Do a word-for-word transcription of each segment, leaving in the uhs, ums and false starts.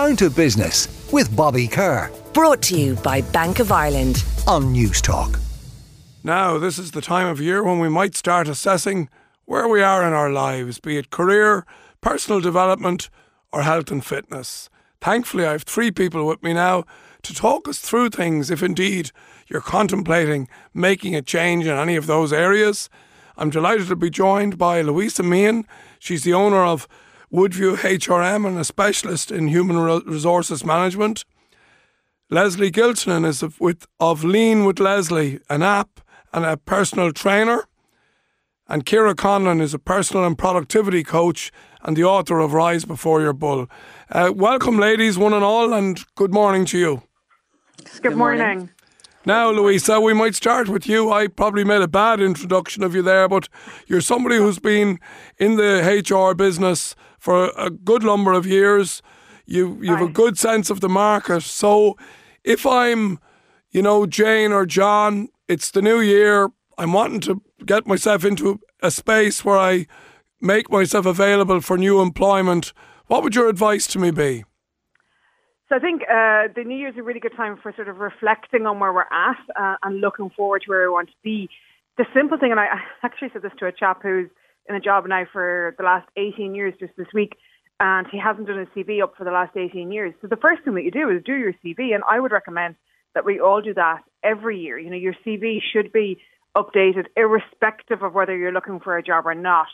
Down to Business with Bobby Kerr. Brought to you by Bank of Ireland on News Talk. Now, this is the time of year when we might start assessing where we are in our lives, be it career, personal development or health and fitness. Thankfully, I have three people with me now to talk us through things if indeed you're contemplating making a change in any of those areas. I'm delighted to be joined by Louisa Meehan. She's the owner of Woodview H R M and a specialist in human resources management. Leslie Giltonen is of, with, of Lean with Lesley, an app and a personal trainer. And Ciara Conlon is a personal and productivity coach and the author of Rise Before Your Bull. Uh, welcome, ladies, one and all, and good morning to you. Good morning. Now, Louisa, we might start with you. I probably made a bad introduction of you there, but you're somebody who's been in the H R business for a good number of years. You, you have a good sense of the market. So if I'm, you know, Jane or John, it's the new year, I'm wanting to get myself into a space where I make myself available for new employment. What would your advice to me be? So I think uh, the new year is a really good time for sort of reflecting on where we're at uh, and looking forward to where we want to be. The simple thing, and I actually said this to a chap who's in a job now for the last eighteen years just this week, and he hasn't done his C V up for the last eighteen years. So the first thing that you do is do your C V, and I would recommend that we all do that every year. You know, your C V should be updated irrespective of whether you're looking for a job or not.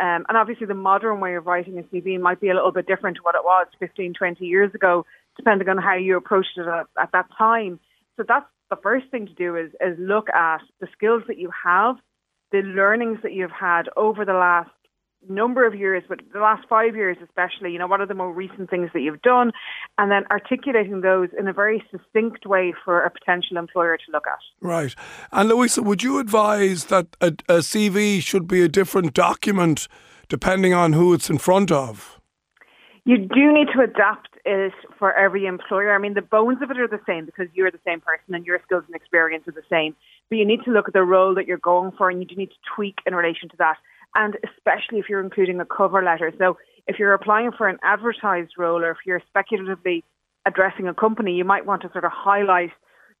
Um, and obviously the modern way of writing a C V might be a little bit different to what it was fifteen, twenty years ago, depending on how you approached it at, at that time. So that's the first thing to do is, is look at the skills that you have, the learnings that you've had over the last number of years, but the last five years especially, you know, what are the more recent things that you've done, and then articulating those in a very succinct way for a potential employer to look at. Right. And Louisa, would you advise that a, a C V should be a different document depending on who it's in front of? You do need to adapt it for every employer. I mean, the bones of it are the same because you're the same person and your skills and experience are the same, but you need to look at the role that you're going for and you do need to tweak in relation to that. And especially if you're including a cover letter. So if you're applying for an advertised role or if you're speculatively addressing a company, you might want to sort of highlight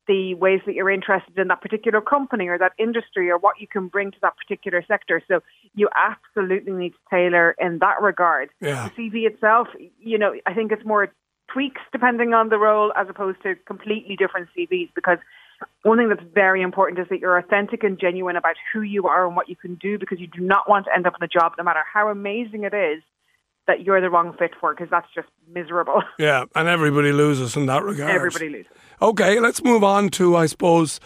the ways that you're interested in that particular company or that industry or what you can bring to that particular sector. So you absolutely need to tailor in that regard. Yeah. The C V itself, you know, I think it's more tweaks depending on the role as opposed to completely different C Vs, because one thing that's very important is that you're authentic and genuine about who you are and what you can do, because you do not want to end up in a job, no matter how amazing it is, that you're the wrong fit for, because that's just miserable. Yeah, and everybody loses in that regard. Everybody loses. Okay, let's move on to, I suppose,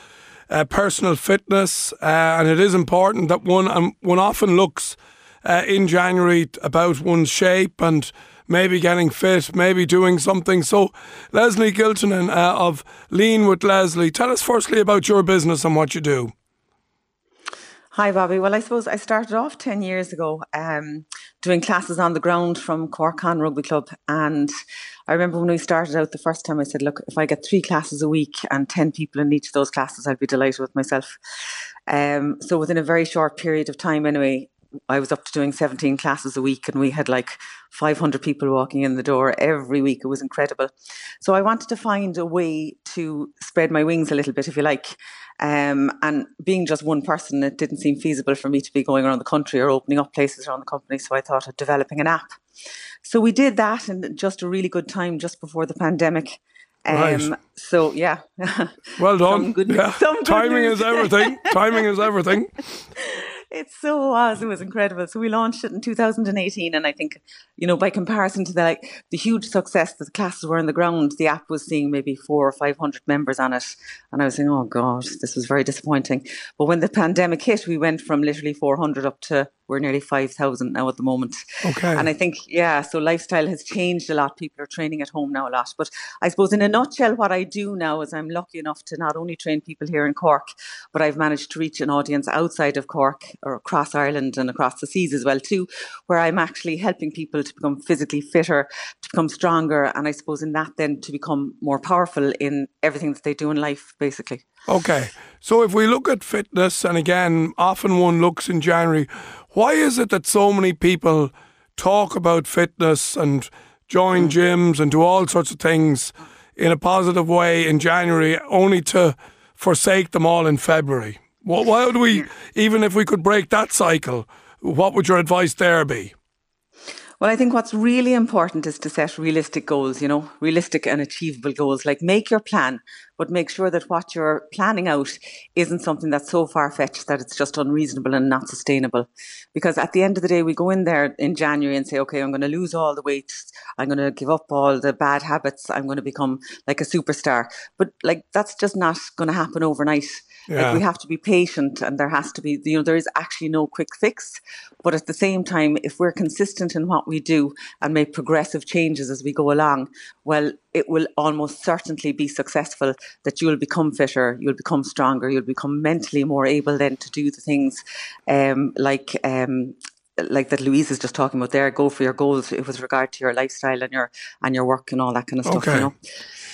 uh, personal fitness. Uh, and it is important that one, um, one often looks uh, in January about one's shape and maybe getting fit, maybe doing something. So Leslie Giltonen uh, of Lean with Lesley, tell us firstly about your business and what you do. Hi, Bobby. Well, I suppose I started off ten years ago um, doing classes on the ground from Cork Con Rugby Club. And I remember when we started out the first time, I said, look, if I get three classes a week and ten people in each of those classes, I'd be delighted with myself. Um, so within a very short period of time anyway, I was up to doing seventeen classes a week, and we had like five hundred people walking in the door every week. It was incredible. So I wanted to find a way to spread my wings a little bit, if you like. Um, and being just one person, it didn't seem feasible for me to be going around the country or opening up places around the company. So I thought of developing an app. So we did that in just a really good time just before the pandemic. Right. Um, so, yeah. Well done. Some good, yeah. Some good Timing news. is everything. Timing is everything. It so was. It was incredible. So we launched it in two thousand eighteen. And I think, you know, by comparison to the, like, the huge success that the classes were on the ground, the app was seeing maybe four or five hundred members on it. And I was saying, oh, God, this was very disappointing. But when the pandemic hit, we went from literally four hundred up to we're nearly five thousand now at the moment. Okay. And I think, yeah, so lifestyle has changed a lot. People are training at home now a lot. But I suppose in a nutshell, what I do now is I'm lucky enough to not only train people here in Cork, but I've managed to reach an audience outside of Cork or across Ireland and across the seas as well too, where I'm actually helping people to become physically fitter, to become stronger, and I suppose in that then to become more powerful in everything that they do in life, basically. Okay. So if we look at fitness, and again, often one looks in January, why is it that so many people talk about fitness and join gyms and do all sorts of things in a positive way in January, only to forsake them all in February. Why would we, even if we could break that cycle, what would your advice there be? Well, I think what's really important is to set realistic goals, you know, realistic and achievable goals. Like, make your plan, but make sure that what you're planning out isn't something that's so far-fetched that it's just unreasonable and not sustainable. Because at the end of the day, we go in there in January and say, okay, I'm going to lose all the weight. I'm going to give up all the bad habits. I'm going to become like a superstar. But like, that's just not going to happen overnight. Yeah. Like, we have to be patient, and there has to be, you know, there is actually no quick fix. But at the same time, if we're consistent in what we do and make progressive changes as we go along, well, it will almost certainly be successful, that you'll become fitter, you'll become stronger, you'll become mentally more able then to do the things um, like... Um, like that Louise is just talking about there, go for your goals with regard to your lifestyle and your and your work and all that kind of stuff, okay. You know.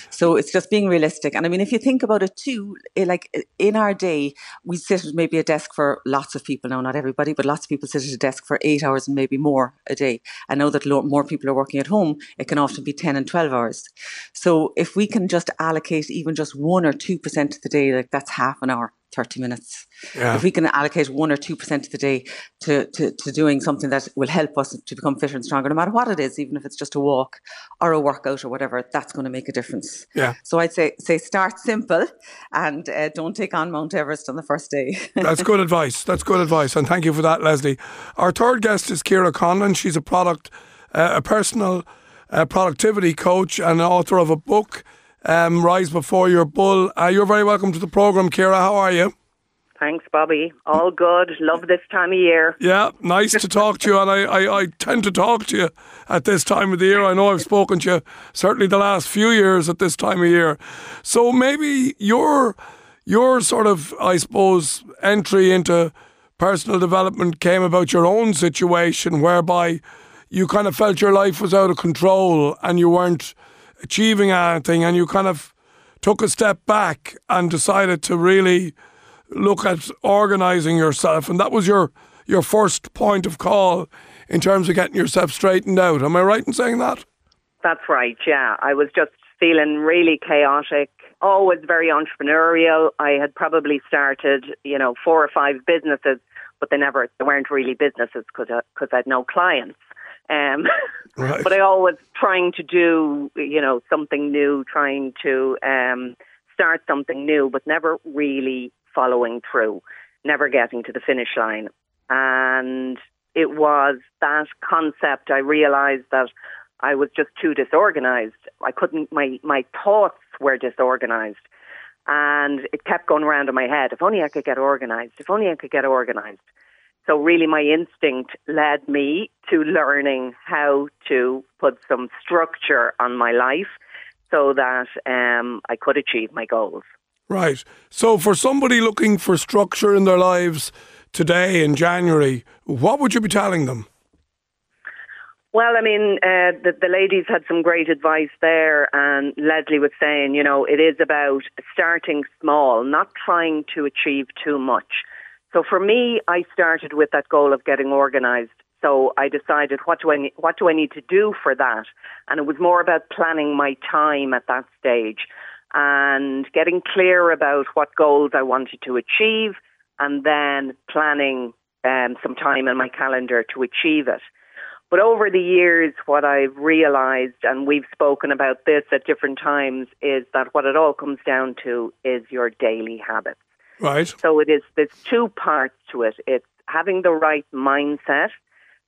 So it's just being realistic. And I mean, if you think about it too, like in our day, we sit at maybe a desk for lots of people now, not everybody, but lots of people sit at a desk for eight hours and maybe more a day. I know that more people are working at home. It can often be ten and twelve hours. So if we can just allocate even just one or two percent of the day, like that's half an hour. thirty minutes. Yeah. If we can allocate one or two percent of the day to, to, to doing something that will help us to become fitter and stronger, no matter what it is, even if it's just a walk or a workout or whatever, that's going to make a difference. Yeah. So I'd say say start simple and uh, don't take on Mount Everest on the first day. That's good advice. That's good advice. And thank you for that, Leslie. Our third guest is Ciara Conlon. She's a product, uh, a personal uh, productivity coach and author of a book, Um, Rise Before Your Bull. Uh, you're very welcome to the programme, Ciara. How are you? Thanks, Bobby. All good. Love this time of year. Yeah, nice to talk to you. And I, I, I tend to talk to you at this time of the year. I know I've spoken to you certainly the last few years at this time of year. So maybe your, your sort of, I suppose, entry into personal development came about your own situation, whereby you kind of felt your life was out of control and you weren't achieving anything, and you kind of took a step back and decided to really look at organising yourself, and that was your your first point of call in terms of getting yourself straightened out. Am I right in saying that? That's right, yeah. I was just feeling really chaotic, always very entrepreneurial. I had probably started, you know, four or five businesses, but they never they weren't really businesses because I, because I had no clients. Um, right. But I always trying to do, you know, something new, trying to um, start something new, but never really following through, never getting to the finish line. And it was that concept. I realized that I was just too disorganized. I couldn't, my, my thoughts were disorganized. And it kept going around in my head. If only I could get organized, if only I could get organized. So really my instinct led me to learning how to put some structure on my life so that um, I could achieve my goals. Right. So for somebody looking for structure in their lives today in January, what would you be telling them? Well, I mean, uh, the, the ladies had some great advice there, and Leslie was saying, you know, it is about starting small, not trying to achieve too much. So for me, I started with that goal of getting organised. So I decided, what do I, what do I need to do for that? And it was more about planning my time at that stage and getting clear about what goals I wanted to achieve, and then planning um, some time in my calendar to achieve it. But over the years, what I've realised, and we've spoken about this at different times, is that what it all comes down to is your daily habits. Right. So it is, there's two parts to it. It's having the right mindset.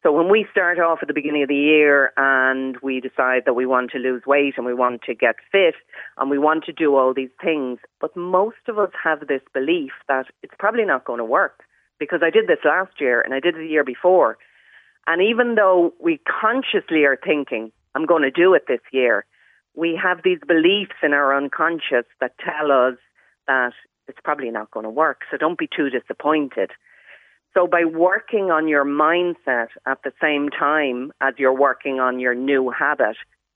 So when we start off at the beginning of the year and we decide that we want to lose weight and we want to get fit and we want to do all these things, but most of us have this belief that it's probably not going to work, because I did this last year and I did it the year before. And even though we consciously are thinking, I'm going to do it this year, we have these beliefs in our unconscious that tell us that it's probably not going to work, so don't be too disappointed. So by working on your mindset at the same time as you're working on your new habit,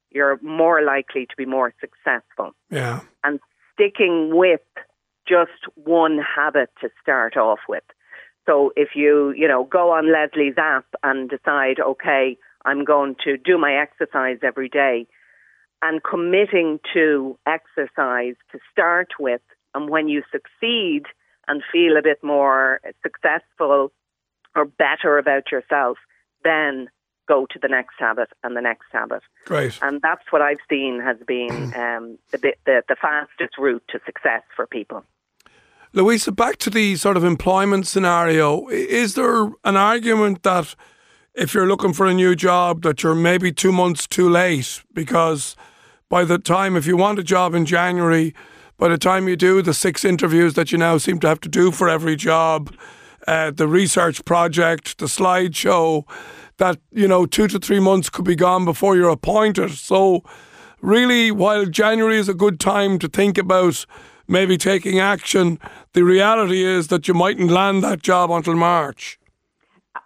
you're more likely to be more successful. Yeah. And sticking with just one habit to start off with. So if you, you know, go on Leslie's app and decide, okay, I'm going to do my exercise every day, and committing to exercise to start with. And when you succeed and feel a bit more successful or better about yourself, then go to the next habit and the next habit. Right. And that's what I've seen has been um, the, bit, the, the fastest route to success for people. Louisa, back to the sort of employment scenario, is there an argument that if you're looking for a new job that you're maybe two months too late? Because by the time, if you want a job in January, by the time you do the six interviews that you now seem to have to do for every job, uh, the research project, the slideshow, that, you know, two to three months could be gone before you're appointed. So really, while January is a good time to think about maybe taking action, the reality is that you mightn't land that job until March.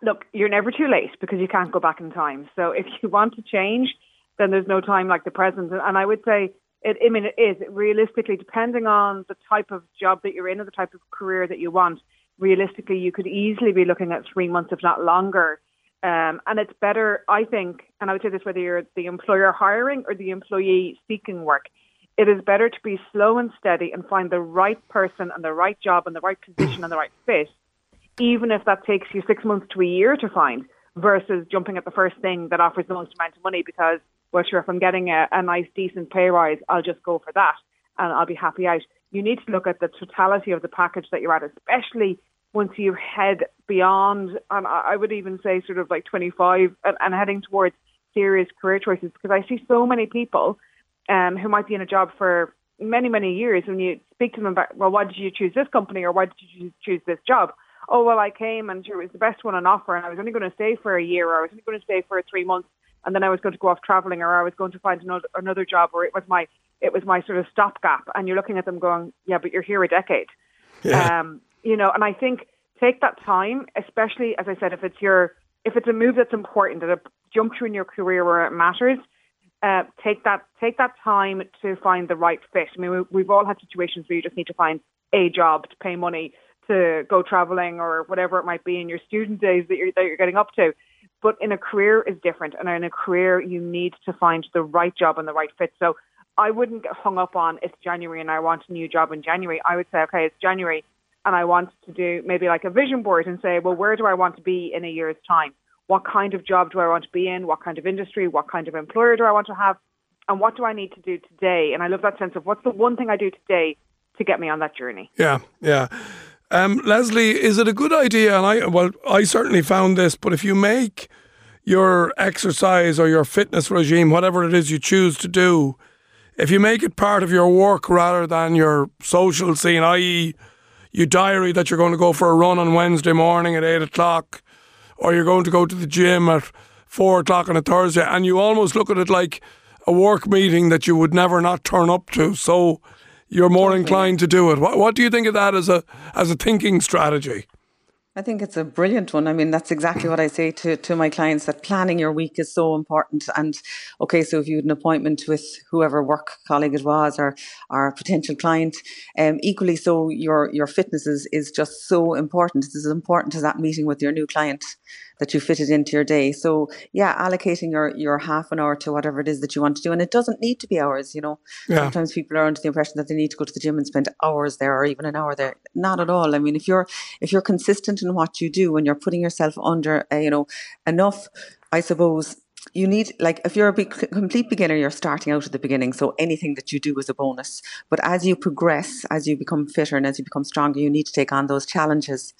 Look, you're never too late because you can't go back in time. So if you want to change, then there's no time like the present. And I would say, it, I mean, it is realistically, depending on the type of job that you're in or the type of career that you want, realistically, you could easily be looking at three months, if not longer. Um, and it's better, I think, and I would say this, whether you're the employer hiring or the employee seeking work, it is better to be slow and steady and find the right person and the right job and the right position and the right fit, even if that takes you six months to a year to find, versus jumping at the first thing that offers the most amount of money because, well, sure, if I'm getting a, a nice, decent pay rise, I'll just go for that and I'll be happy out. You need to look at the totality of the package that you're at, especially once you head beyond, and I would even say sort of like twenty-five and, and heading towards serious career choices, because I see so many people Um, who might be in a job for many, many years, when you speak to them about, well, why did you choose this company or why did you choose this job? Oh, well, I came and sure, it was the best one on offer and I was only going to stay for a year or I was only going to stay for three months and then I was going to go off traveling or I was going to find another, another job or it was my it was my sort of stopgap. And you're looking at them going, yeah, but you're here a decade. Yeah. Um, you know, and I think take that time, especially, as I said, if it's your if it's a move that's important, at a juncture in your career where it matters, Uh, take that take that time to find the right fit. I mean, we, we've all had situations where you just need to find a job to pay money to go traveling or whatever it might be in your student days that you're, that you're getting up to. But in a career is different. And in a career, you need to find the right job and the right fit. So I wouldn't get hung up on it's January and I want a new job in January. I would say, okay, it's January and I want to do maybe like a vision board and say, well, where do I want to be in a year's time? What kind of job do I want to be in? What kind of industry? What kind of employer do I want to have? And what do I need to do today? And I love that sense of what's the one thing I do today to get me on that journey? Yeah, yeah. Um, Leslie, is it a good idea? And I, well, I certainly found this, but if you make your exercise or your fitness regime, whatever it is you choose to do, if you make it part of your work rather than your social scene, that is your diary that you're going to go for a run on Wednesday morning at eight o'clock, or you're going to go to the gym at four o'clock on a Thursday, and you almost look at it like a work meeting that you would never not turn up to, so you're more inclined to do it. What, what do you think of that as a as a thinking strategy? I think it's a brilliant one. I mean, that's exactly what I say to, to my clients, that planning your week is so important. And okay, so if you had an appointment with whoever work colleague it was or our potential client, um, equally so your, your fitness is, is just so important. It's as important as that meeting with your new client that you fit it into your day. So yeah, allocating your, your half an hour to whatever it is that you want to do. And it doesn't need to be hours, you know. Yeah. Sometimes people are under the impression that they need to go to the gym and spend hours there or even an hour there. Not at all. I mean, if you're if you're consistent in what you do and you're putting yourself under, uh, you know, enough, I suppose, you need, like, if you're a big, complete beginner, you're starting out at the beginning. So anything that you do is a bonus. But as you progress, as you become fitter and as you become stronger, you need to take on those challenges.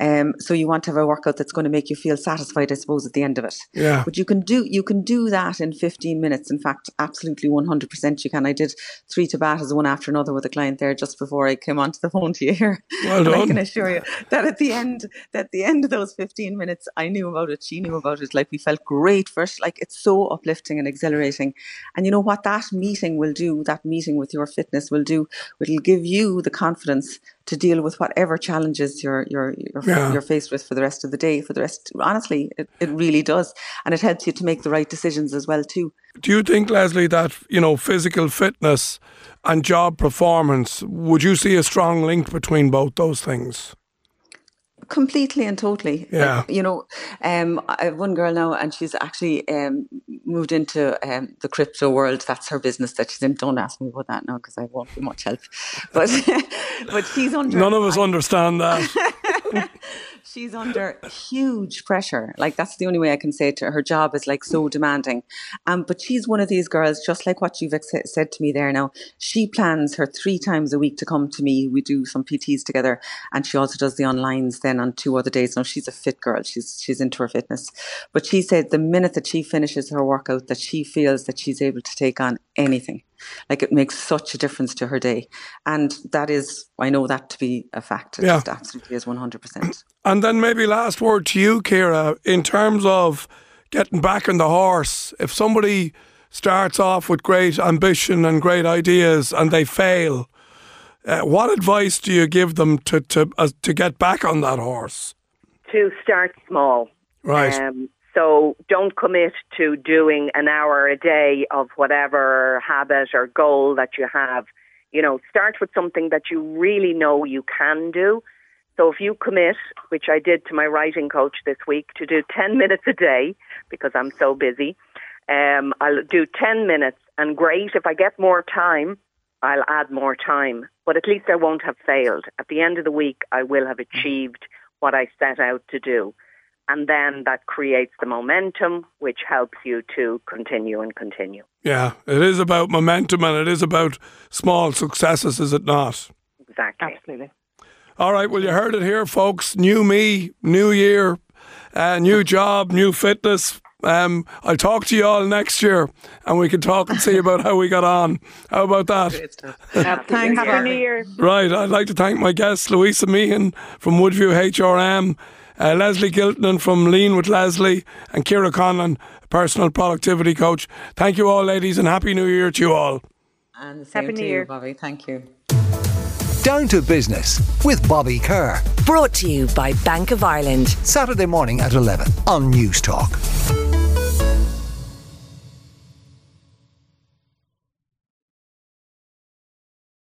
Um, so you want to have a workout that's going to make you feel satisfied, I suppose, at the end of it. Yeah. But you can do you can do that in fifteen minutes. In fact, absolutely one hundred percent you can. I did three Tabatas one after another with a client there just before I came onto the phone to you here. Well done. I can assure you that at the end, that at the end of those fifteen minutes, I knew about it. She knew about it. Like, we felt great first. Like, it's so uplifting and exhilarating. And you know what that meeting will do, that meeting with your fitness will do, it'll give you the confidence to deal with whatever challenges you're you're you're, yeah. you're faced with for the rest of the day, for the rest. Honestly, it, it really does. And it helps you to make the right decisions as well too. Do you think, Leslie, that, you know, physical fitness and job performance, would you see a strong link between both those things? completely and totally. Yeah. Like, you know, um, I have one girl now, and she's actually um, moved into um, the crypto world. That's her business that she's in. Don't ask me about that now because I won't be much help. But but she's under. None of us I, understand that. She's under huge pressure. Like, that's the only way I can say it to her. Her job is like so demanding. Um, but she's one of these girls, just like what you've ex- said to me there now. She plans her three times a week to come to me. We do some P Ts together, and she also does the onlines then on two other days. Now, she's a fit girl. She's she's into her fitness. But she said the minute that she finishes her workout, that she feels that she's able to take on anything. Like, it makes such a difference to her day. And that is, I know that to be a fact. It yeah. just absolutely is one hundred percent. And then maybe last word to you, Ciara, in terms of getting back on the horse. If somebody starts off with great ambition and great ideas and they fail, uh, what advice do you give them to, to, uh, to get back on that horse? To start small. Right. Um, So don't commit to doing an hour a day of whatever habit or goal that you have. You know, start with something that you really know you can do. So if you commit, which I did to my writing coach this week, to do ten minutes a day, because I'm so busy, um, I'll do ten minutes. And great, if I get more time, I'll add more time. But at least I won't have failed. At the end of the week, I will have achieved what I set out to do. And then that creates the momentum, which helps you to continue and continue. Yeah, it is about momentum, and it is about small successes, is it not? Exactly. Absolutely. All right, well, you heard it here, folks. New me, new year, uh, new job, new fitness. Um, I'll talk to you all next year, and we can talk and see about how we got on. How about that? Happy, Happy New Year. Right, I'd like to thank my guests, Louisa Meehan from Woodview H R M, Uh, Leslie Giltonen from Lean with Lesley, and Ciara Conlon, personal productivity coach. Thank you all, ladies, and Happy New Year to you all. And Happy New Year, Bobby. Thank you. Down to Business with Bobby Kerr. Brought to you by Bank of Ireland. Saturday morning at eleven on News Talk.